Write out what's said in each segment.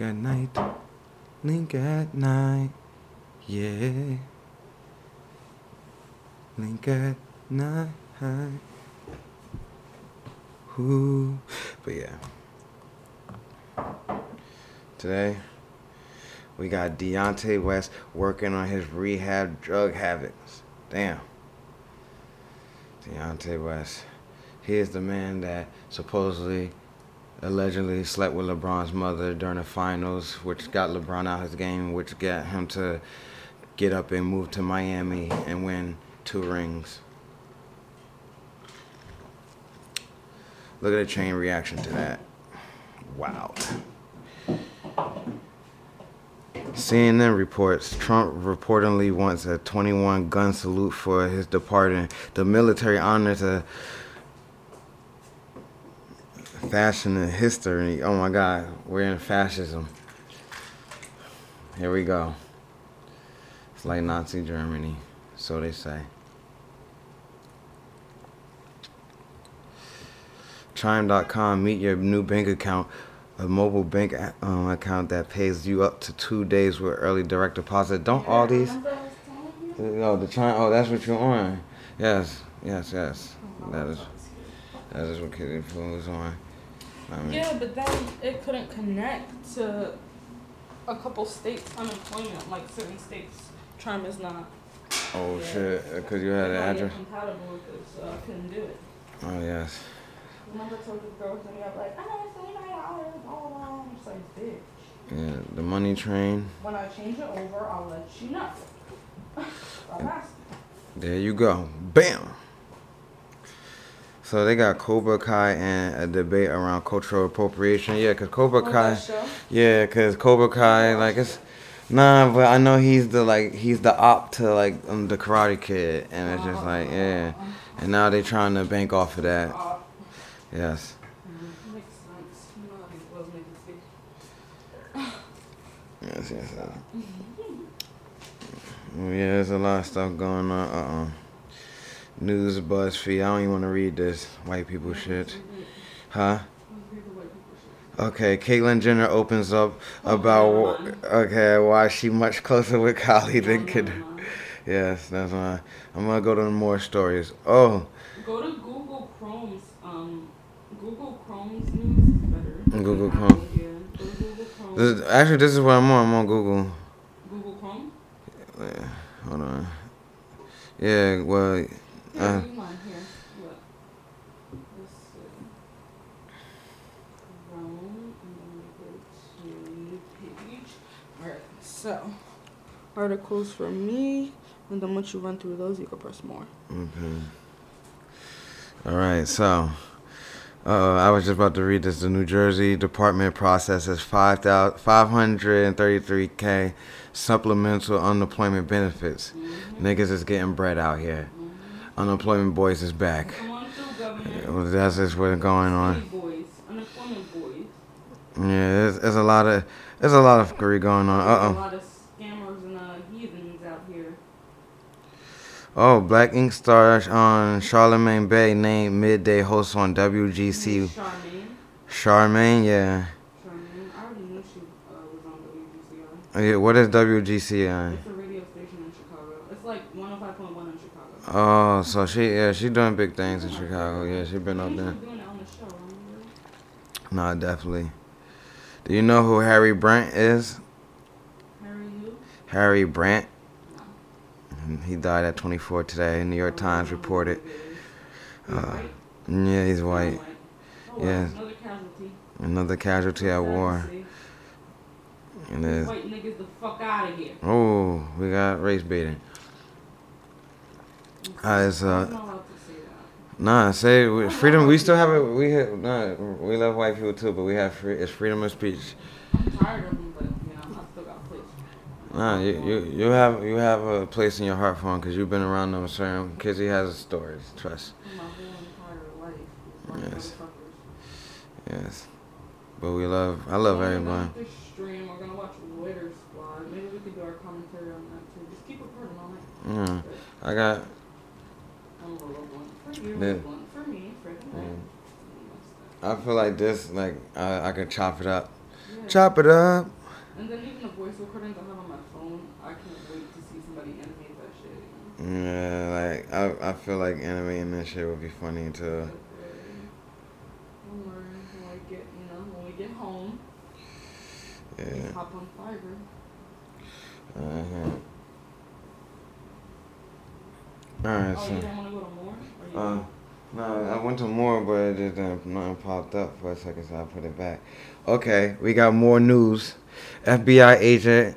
Link at night. Link at night. Yeah. Link at night. Ooh. But yeah. Today, we got Deontay West working on his rehab drug habits. Damn. Deontay West. He is the man that supposedly, allegedly slept with LeBron's mother during the finals, which got LeBron out of his game, which got him to get up and move to Miami and win 2 rings. Look at the chain reaction to that. Wow. CNN reports Trump reportedly wants a 21-gun salute for his departing. The military honors a fashion in history. Oh my God, we're in fascism. Here we go. It's like Nazi Germany, so they say. Chime.com, meet your new bank account. A mobile bank account that pays you up to 2 days with early direct deposit. Don't all these... No, the Chime... Oh, that's what you're on. Yes. That is what Kitty was on. I mean, yeah, but then it couldn't connect to a couple states' unemployment, like certain states. Chime is not... Oh, yeah. Shit. Because you had an address? It's compatible with it, so I couldn't do it. Oh, yes. Remember told the girls and you like, I know, so you know how to all along. I'm just like, bitch. Yeah, the money train. When I change it over, I'll let you know. There you go. Bam! So they got Cobra Kai and a debate around cultural appropriation. Yeah, because Cobra Kai, like it's... Nah, but I know he's the op to like the Karate Kid. And it's just like, yeah. And now they trying to bank off of that. Yes. Mm-hmm. Makes sense. You know how was making sense. Yes. Mm-hmm. Yeah, there's a lot of stuff going on. News, BuzzFeed. I don't even want to read this white people shit. Huh? Okay, Caitlyn Jenner opens up about why she much closer with Kylie than Kid. Yes, that's why. I'm gonna go to more stories. Oh. Go to Google Chrome's. Google Chrome's news is better. Google Chrome. Yeah. Go to Google Chrome. This is what I'm on. I'm on Google. Google Chrome? Yeah, hold on. Yeah, well... Here, come on. Here. Look. Let's see. Chrome. And then we go to the page. Alright, so... Articles for me. And then once you run through those, you can press more. Okay. Alright, so... I was just about to read this. The New Jersey Department processes 533K supplemental unemployment benefits. Mm-hmm. Niggas is getting bread out here. Mm-hmm. Unemployment boys is back. Come on through, government. Well, that's just what's going on. Boys. Unemployment boys. Yeah, there's a lot of fuckery going on. Uh-oh. There's a lot of scammers and heathens out here. Oh, Black Ink star on Charlemagne Bay named midday host on WGC. Charmaine, yeah. Charmaine, I already knew she was on WGCI. Yeah, what is WGCI? It's a radio station in Chicago. It's like 105.1 in Chicago. Oh, so she doing big things in Chicago. Yeah, she been up there. Doing it on the show, remember? Nah, definitely. Do you know who Harry Brandt is? Harry who? Harry Brandt. He died at 24 today. New York Times reported. Yeah, he's white. Oh, yeah. Another casualty at war. And then white niggas the fuck out of here. Oh, we got race baiting. Nah, say freedom. We still have it. We have, nah, we love white people too, but we have it's freedom of speech. I'm tired of them. Nah, you have a place in your heart for him because you've been around them certain kids. He has stories. Trust. My whole entire life. Yes. But I love everyone. This stream, we're gonna watch Witter Squad. Maybe we can do our commentary on that too. Just keep it for a moment. Yeah. I got. I'm a little one for you, one for me, for everyone. I feel like this, like I could chop it up. Yeah. Chop it up. And then even the voice recordings I have on my phone, I can't wait to see somebody animate that shit. Yeah, like I feel like animating that shit would be funny too. Okay. Don't worry, when we get home, yeah. Hop on Fiverr. Alright, so. You don't want to go to more? No, I went to more, but it just nothing popped up for a second, so I put it back. Okay, we got more news. FBI agent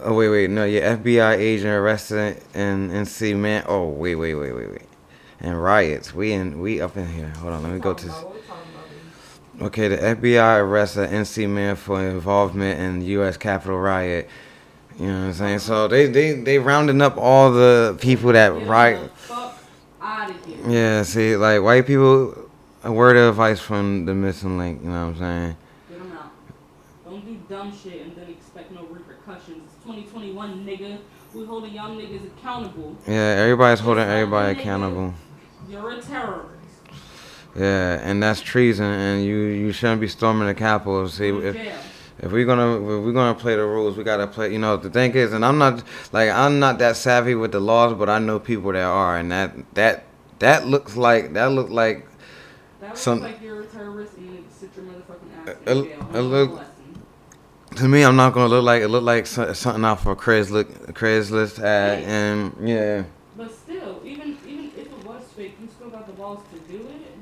arrested in NC man. Oh, wait. And riots. We up in here. Hold on, let me go to. Okay, the FBI arrested an NC man for involvement in the U.S. Capitol riot. You know what I'm saying? So they rounding up all the people that riot. Yeah, see, like, white people, a word of advice from the missing link, you know what I'm saying? Get them out. Don't do dumb shit and then expect no repercussions. It's 2021, nigga. We're holding y'all niggas accountable. Yeah, everybody's holding everybody accountable. You're a terrorist. Yeah, and that's treason, and you shouldn't be storming the Capitol. See, if we're gonna play the rules, we gotta play. You know, the thing is, and I'm not that savvy with the laws, but I know people that are, and that looks like you're a terrorist and sit your motherfucking ass in jail. To me, I'm not gonna look like it. Look like something off of Craigslist ad, and yeah. But still, even if it was fake, you still got the balls to do it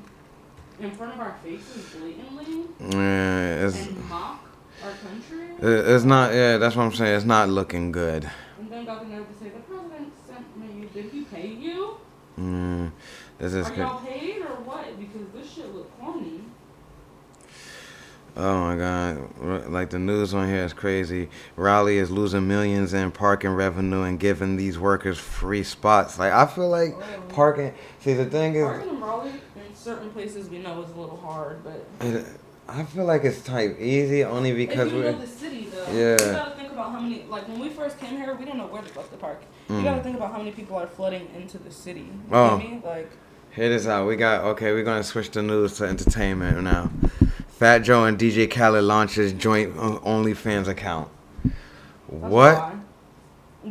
in front of our faces, blatantly. Yeah, and mock our country. It's not. Yeah, that's what I'm saying. It's not looking good. And then got the nerve to say the president sent me. Did he pay you? Are y'all paid or what? Because this shit look corny. Oh my God! Like the news on here is crazy. Raleigh is losing millions in parking revenue and giving these workers free spots. Like I feel like parking. See, the thing is, parking in Raleigh in certain places is a little hard, but I feel like it's type easy only because we know the city though. Yeah. You gotta think about how many. Like when we first came here, we didn't know where the fuck to park. You gotta think about how many people are flooding into the city. You know what I mean? Like, here it is out. We're gonna switch the news to entertainment now. Fat Joe and DJ Khaled launches joint OnlyFans account. What?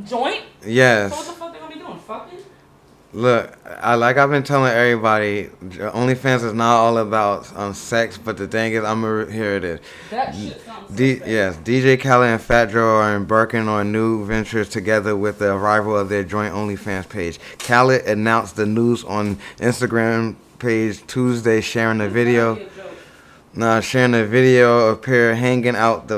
Joint? Yes. So what the fuck they gonna be doing? Fucking? Look, I've been telling everybody, OnlyFans is not all about sex, but the thing is, here it is. That shit sounds so yes, DJ Khaled and Fat Joe are embarking on new ventures together with the arrival of their joint OnlyFans page. Khaled announced the news on Instagram page Tuesday, sharing a video of pair hanging out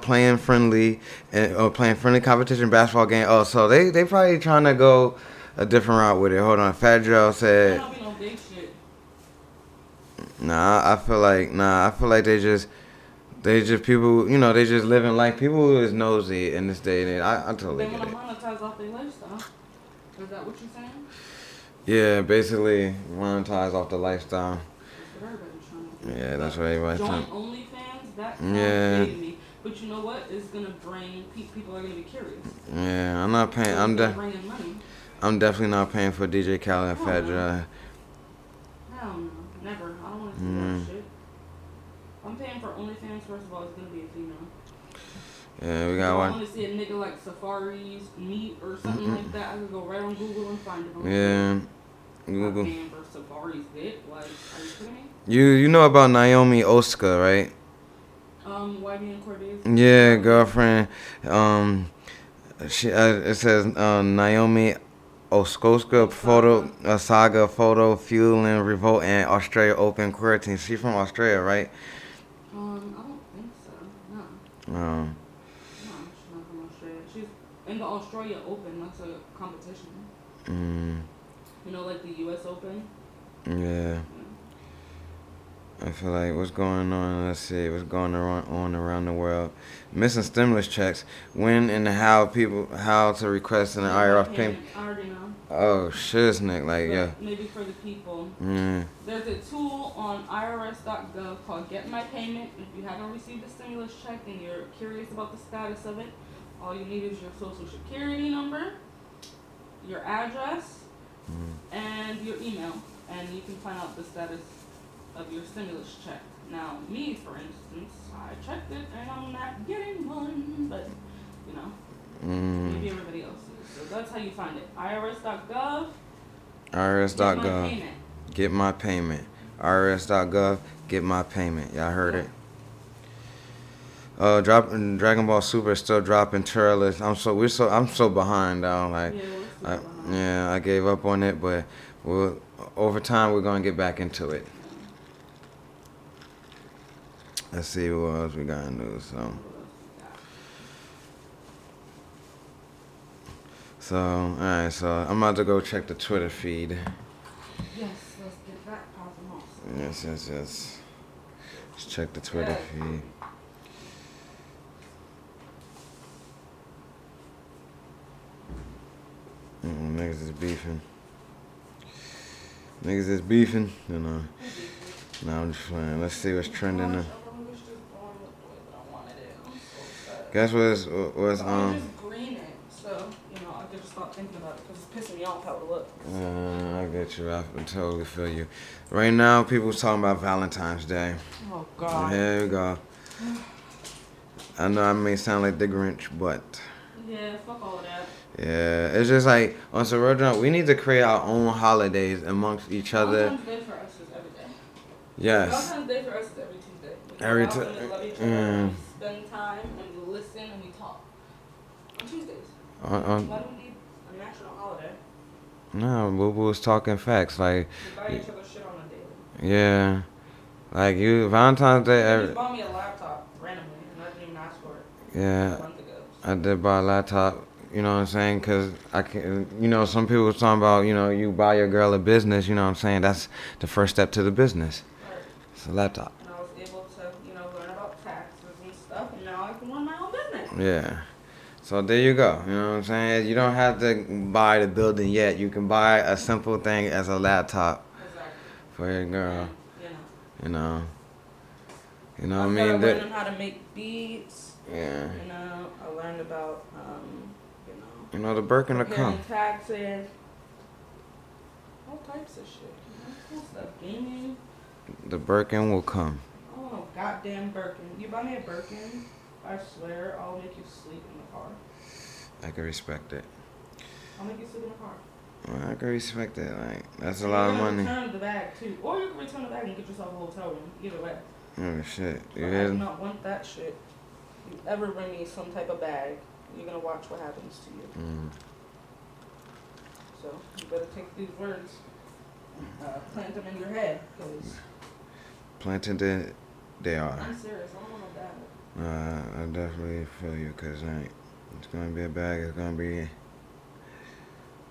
playing friendly or playing friendly competition basketball game. Oh, so they probably trying to go a different route with it. Hold on, Fat Joe said. Don't be no big shit. I feel like they just people. You know, they just living life. People who is nosy in this day and age. I totally get it. They want to monetize off their lifestyle. Is that what you're saying? Yeah, basically monetize off the lifestyle. Yeah, that's what everybody's talking. Joint OnlyFans, that kind of made me. But you know what? It's gonna bring people are gonna be curious. Yeah, I'm not paying. I'm definitely not paying for DJ Khaled and Fat Joe. Hell no, never. I don't want to see that shit. I'm paying for OnlyFans. First of all, it's gonna be a female. Yeah, we got one. I want to see a nigga like safaris, meat, or something like that. I could go right on Google and find it. Yeah, Google. Safaris, bitch. Like, are you kidding me? You know about Naomi Osaka, right? YB and Cordae's. Yeah, girlfriend. She it says Naomi Osaka saga photo fueling revolt in Australia open quarantine. She from Australia, right? I don't think so. No. No, she's not from Australia. She's in the Australia Open. That's a competition. You know, like the U.S. Open. Yeah. I feel like what's going on, let's see, what's going on around the world. Missing stimulus checks, when and how to request an IRS payment. I already know. Oh, shiznit, Maybe for the people. Yeah. There's a tool on irs.gov called Get My Payment. If you haven't received a stimulus check and you're curious about the status of it, all you need is your social security number, your address, and your email, and you can find out the status of your stimulus check. Now, me, for instance, I checked it and I'm not getting one, but, you know, maybe everybody else is. So that's how you find it. IRS.gov. IRS.gov. Get my payment. IRS.gov. Get my payment. Y'all heard it. Dragon Ball Super is still dropping trailers. I'm so behind though. I gave up on it, but over time we're gonna get back into it. Let's see what else we got in news. So all right. So I'm about to go check the Twitter feed. Yes, let's get that popping off. Yes. Let's check the Twitter feed. Niggas is beefing. You know. No, I'm just playing. Let's see what's trending now. Guess what's I just green it, so you know I could just stop thinking about it because it's pissing me off how it looks. I get you. I totally feel you. Right now, people's talking about Valentine's Day. Oh God. Here we go. I know I may sound like the Grinch, but. Yeah, fuck all of that. Yeah, it's just like, on some real drunk, we need to create our own holidays amongst each other. Valentine's Day for us is every day. Yes. Valentine's Day for us is every Tuesday. Every Tuesday. Love each other, we spend time, and we listen, and we talk. On Tuesdays. Why do we need a national holiday? No, Boo was talking facts. Like, we buy each other shit on a daily. Yeah. Like, you, Valentine's Day. You just bought me a laptop, randomly, and I didn't even ask for it. Yeah. A month ago. So. I did buy a laptop. You know what I'm saying? Because I can, you know, some people was talking about, you know, you buy your girl a business, you know what I'm saying? That's the first step to the business. Right. It's a laptop. And I was able to, you know, learn about taxes and stuff, and now I can run my own business. Yeah. So there you go. You know what I'm saying? You don't have to buy the building yet. You can buy a simple thing as a laptop. Exactly. For your girl. Yeah. You know what I mean? I learned how to make beats. Yeah. You know, I learned about, you know, the Burke and the Cum. Taxes. All types of shit. You know, cool stuff. Gaming. The Birkin will come. Oh, goddamn Birkin. You buy me a Birkin, I swear I'll make you sleep in the car. I can respect it. I'll make you sleep in the car. Well, I can respect it. Like, that's a lot of money. You can return the bag, too. Or you can return the bag and get yourself a hotel room. Either way. Oh, shit. You I do not want that shit. You ever bring me some type of bag. You're going to watch what happens to you. Mm. So you better take these words and plant them in your head. Cause planted it, they are. I'm serious. I don't want to die. I definitely feel you because like, it's going to be a bag. It's going to be...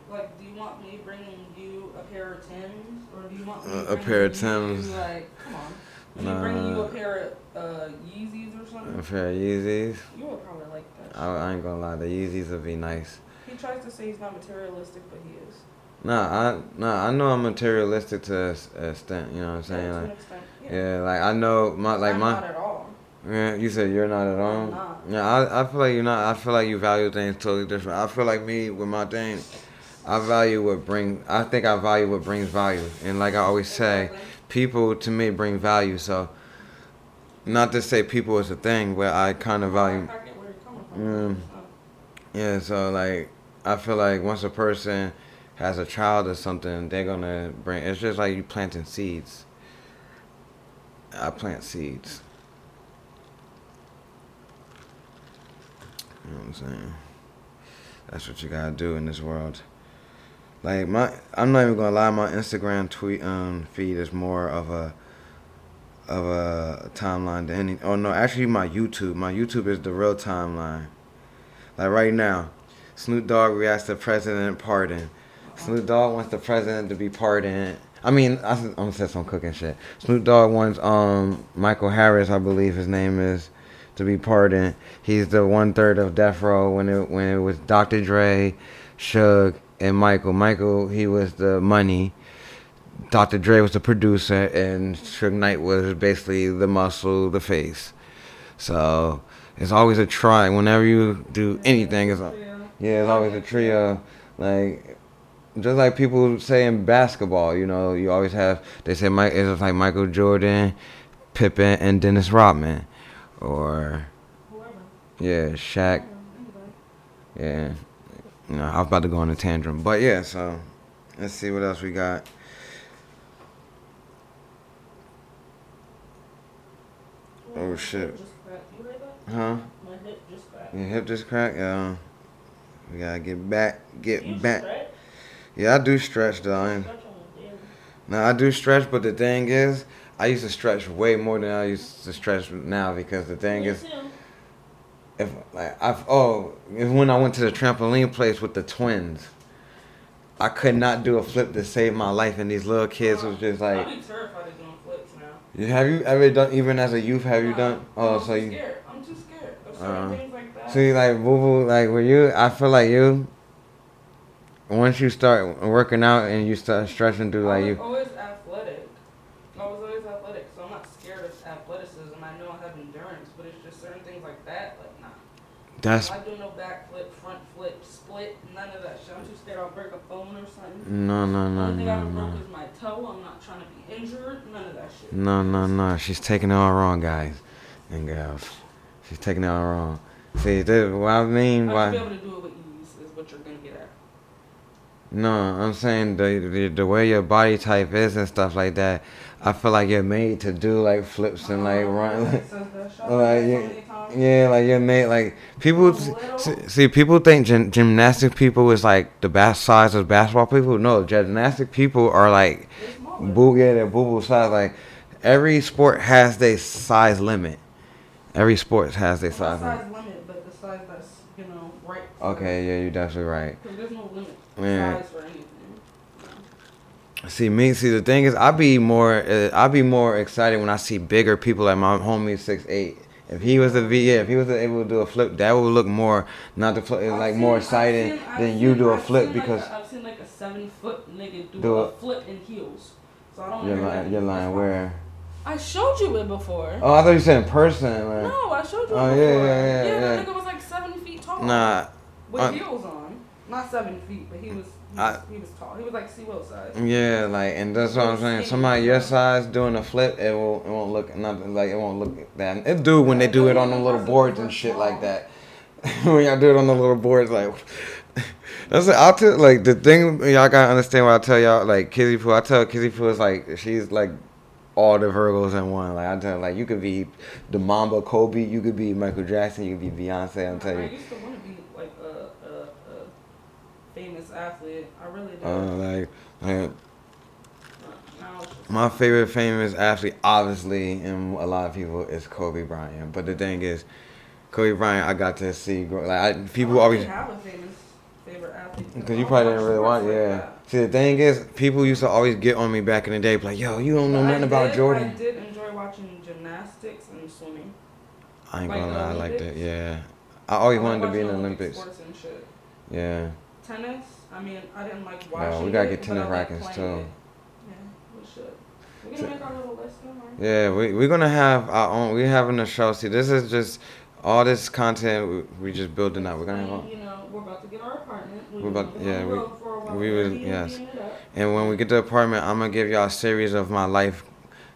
Like, do you want me bringing you a pair of Timbs? Or do you want me bringing a pair of Timbs? Like, come on. Can I bring you a pair of Yeezys or something? A pair of Yeezys? You would probably like that. I ain't gonna lie, the Yeezys would be nice. He tries to say he's not materialistic, but he is. Nah, I know I'm materialistic to an extent, you know what I'm saying? Yeah, like, to an extent, yeah. Yeah, like I know my like I'm my. Not at all. Yeah, you said you're not at all. I'm not. Yeah, I feel like you're not. I feel like you value things totally different. I feel like me with my thing, I value what brings value, and like I always say. People to me bring value, so not to say people is a thing, but I kind of value. Yeah, so like I feel like once a person has a child or something, they're gonna bring. It's just like you planting seeds. I plant seeds. You know what I'm saying? That's what you gotta do in this world. Like I'm not even gonna lie. My Instagram tweet feed is more of a timeline than any. Oh no, actually my YouTube. My YouTube is the real timeline. Like right now, Snoop Dogg reacts to President Pardon. Snoop Dogg wants the president to be pardoned. I mean, I'm gonna say some cooking shit. Snoop Dogg wants Michael Harris, I believe his name is, to be pardoned. He's the 1/3 of Death Row when it was Dr. Dre, Suge. And Michael, he was the money. Dr. Dre was the producer, and Suge Knight was basically the muscle, the face. So it's always a try. Whenever you do anything, it's always a trio. Like just like people say in basketball, you know, you always have. They say it's like Michael Jordan, Pippen and Dennis Rodman, or Shaq. Yeah, you know, I was about to go on a tantrum, but yeah. So let's see what else we got. Oh shit! Huh? My hip just cracked. Your hip just cracked? Yeah. We gotta get back. Stretch? Yeah, I do stretch though. I do stretch, but the thing is, I used to stretch way more than I used to stretch now because the thing is, when I went to the trampoline place with the twins, I could not do a flip to save my life, and these little kids was just like. I'm terrified of doing flips now. Have you ever done? Even as a youth, have you done? Oh, so you. I'm too scared of certain things like that. So you like boo boo like with you? I feel like you. Once you start working out and you start stretching, do like you. I was always athletic, so I'm not scared of athleticism. I know I have endurance, but it's just certain things like that, like nah. I do no back flip, front flip, split, none of that shit. I'm too scared I'll break a bone or something. The only thing I broke is my toe. I'm not trying to be injured. None of that shit. No. She's taking it all wrong, guys and girls. She's taking it all wrong. See, this is what I mean by. I'll be able to do it with ease. Is what you're gonna get at. No, I'm saying the way your body type is and stuff like that, I feel like you're made to do like flips and like run, like you're made like people. See, people think gymnastic people is like the size of basketball people. No, gymnastic people are like boo size. Like every sport has their size limit. Size limit, but the size that's right. Okay, yeah, you're definitely right. Because there's no limit. Man. See the thing is, I be more excited when I see bigger people like my homie 6'8". If he was able to do a flip, that would look more more exciting than you do a flip because I've seen like a 70-foot nigga do a flip in heels. So I don't. You're lying. Where? I showed you it before. Oh, I thought you said in person. Like, no, I showed you. Oh, it before. Yeah. That nigga was like 7 feet tall. Nah. With heels on. Not 7 feet, but he was tall. He was like CeeLo size. Yeah, like, and that's what I'm saying. Somebody your size doing a flip, it won't look nothing like it won't look that. It do when they do it on the little boards and shit like that. When y'all do it on the little boards, like that's the thing. Y'all gotta understand what I tell y'all. Like Kizzy Poo, I tell Kizzy Poo is like she's like all the Virgos in one. Like I tell her, like you could be the Mamba Kobe, you could be Michael Jackson, you could be Beyonce. I'm telling you. I used to want to be like famous athlete. I really do. My favorite famous athlete, obviously, and a lot of people, is Kobe Bryant. But the thing is, Kobe Bryant, I got to see. I have a famous favorite athlete. Because you probably didn't really watch. Yeah. That. See, the thing is, people used to always get on me back in the day, like, "Yo, you don't know nothing about Jordan." I did enjoy watching gymnastics and swimming. I ain't gonna lie, I liked it. Yeah, I always wanted to be in the Olympics. Sports and shit. Yeah. Tennis? I mean, I didn't like watching. No, we gotta get tennis rackets too. Yeah, we should. We're gonna make our little list now. Yeah, we're gonna have our own. We're having a show. See, this is just all this content we just building up. We're gonna have. We're about to get our apartment. And when we get the apartment, I'm gonna give y'all a series of my life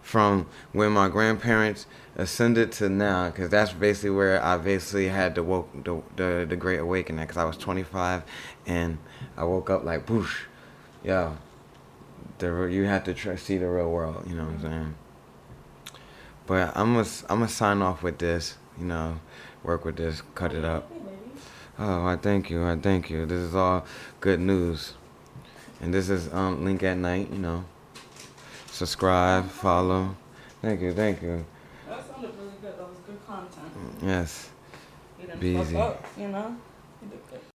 from when my grandparents ascended to now, because that's basically where I basically had the great awakening, because I was 25 and I woke up like whoosh, yo, you have to see the real world, you know what I'm saying? But I'm gonna sign off with this, work with this, cut it up. Oh, I thank you. This is all good news, and this is Link at Night, subscribe, follow. Thank you. That sounded really good. That was good content. Yes. You didn't fuck up, you did good.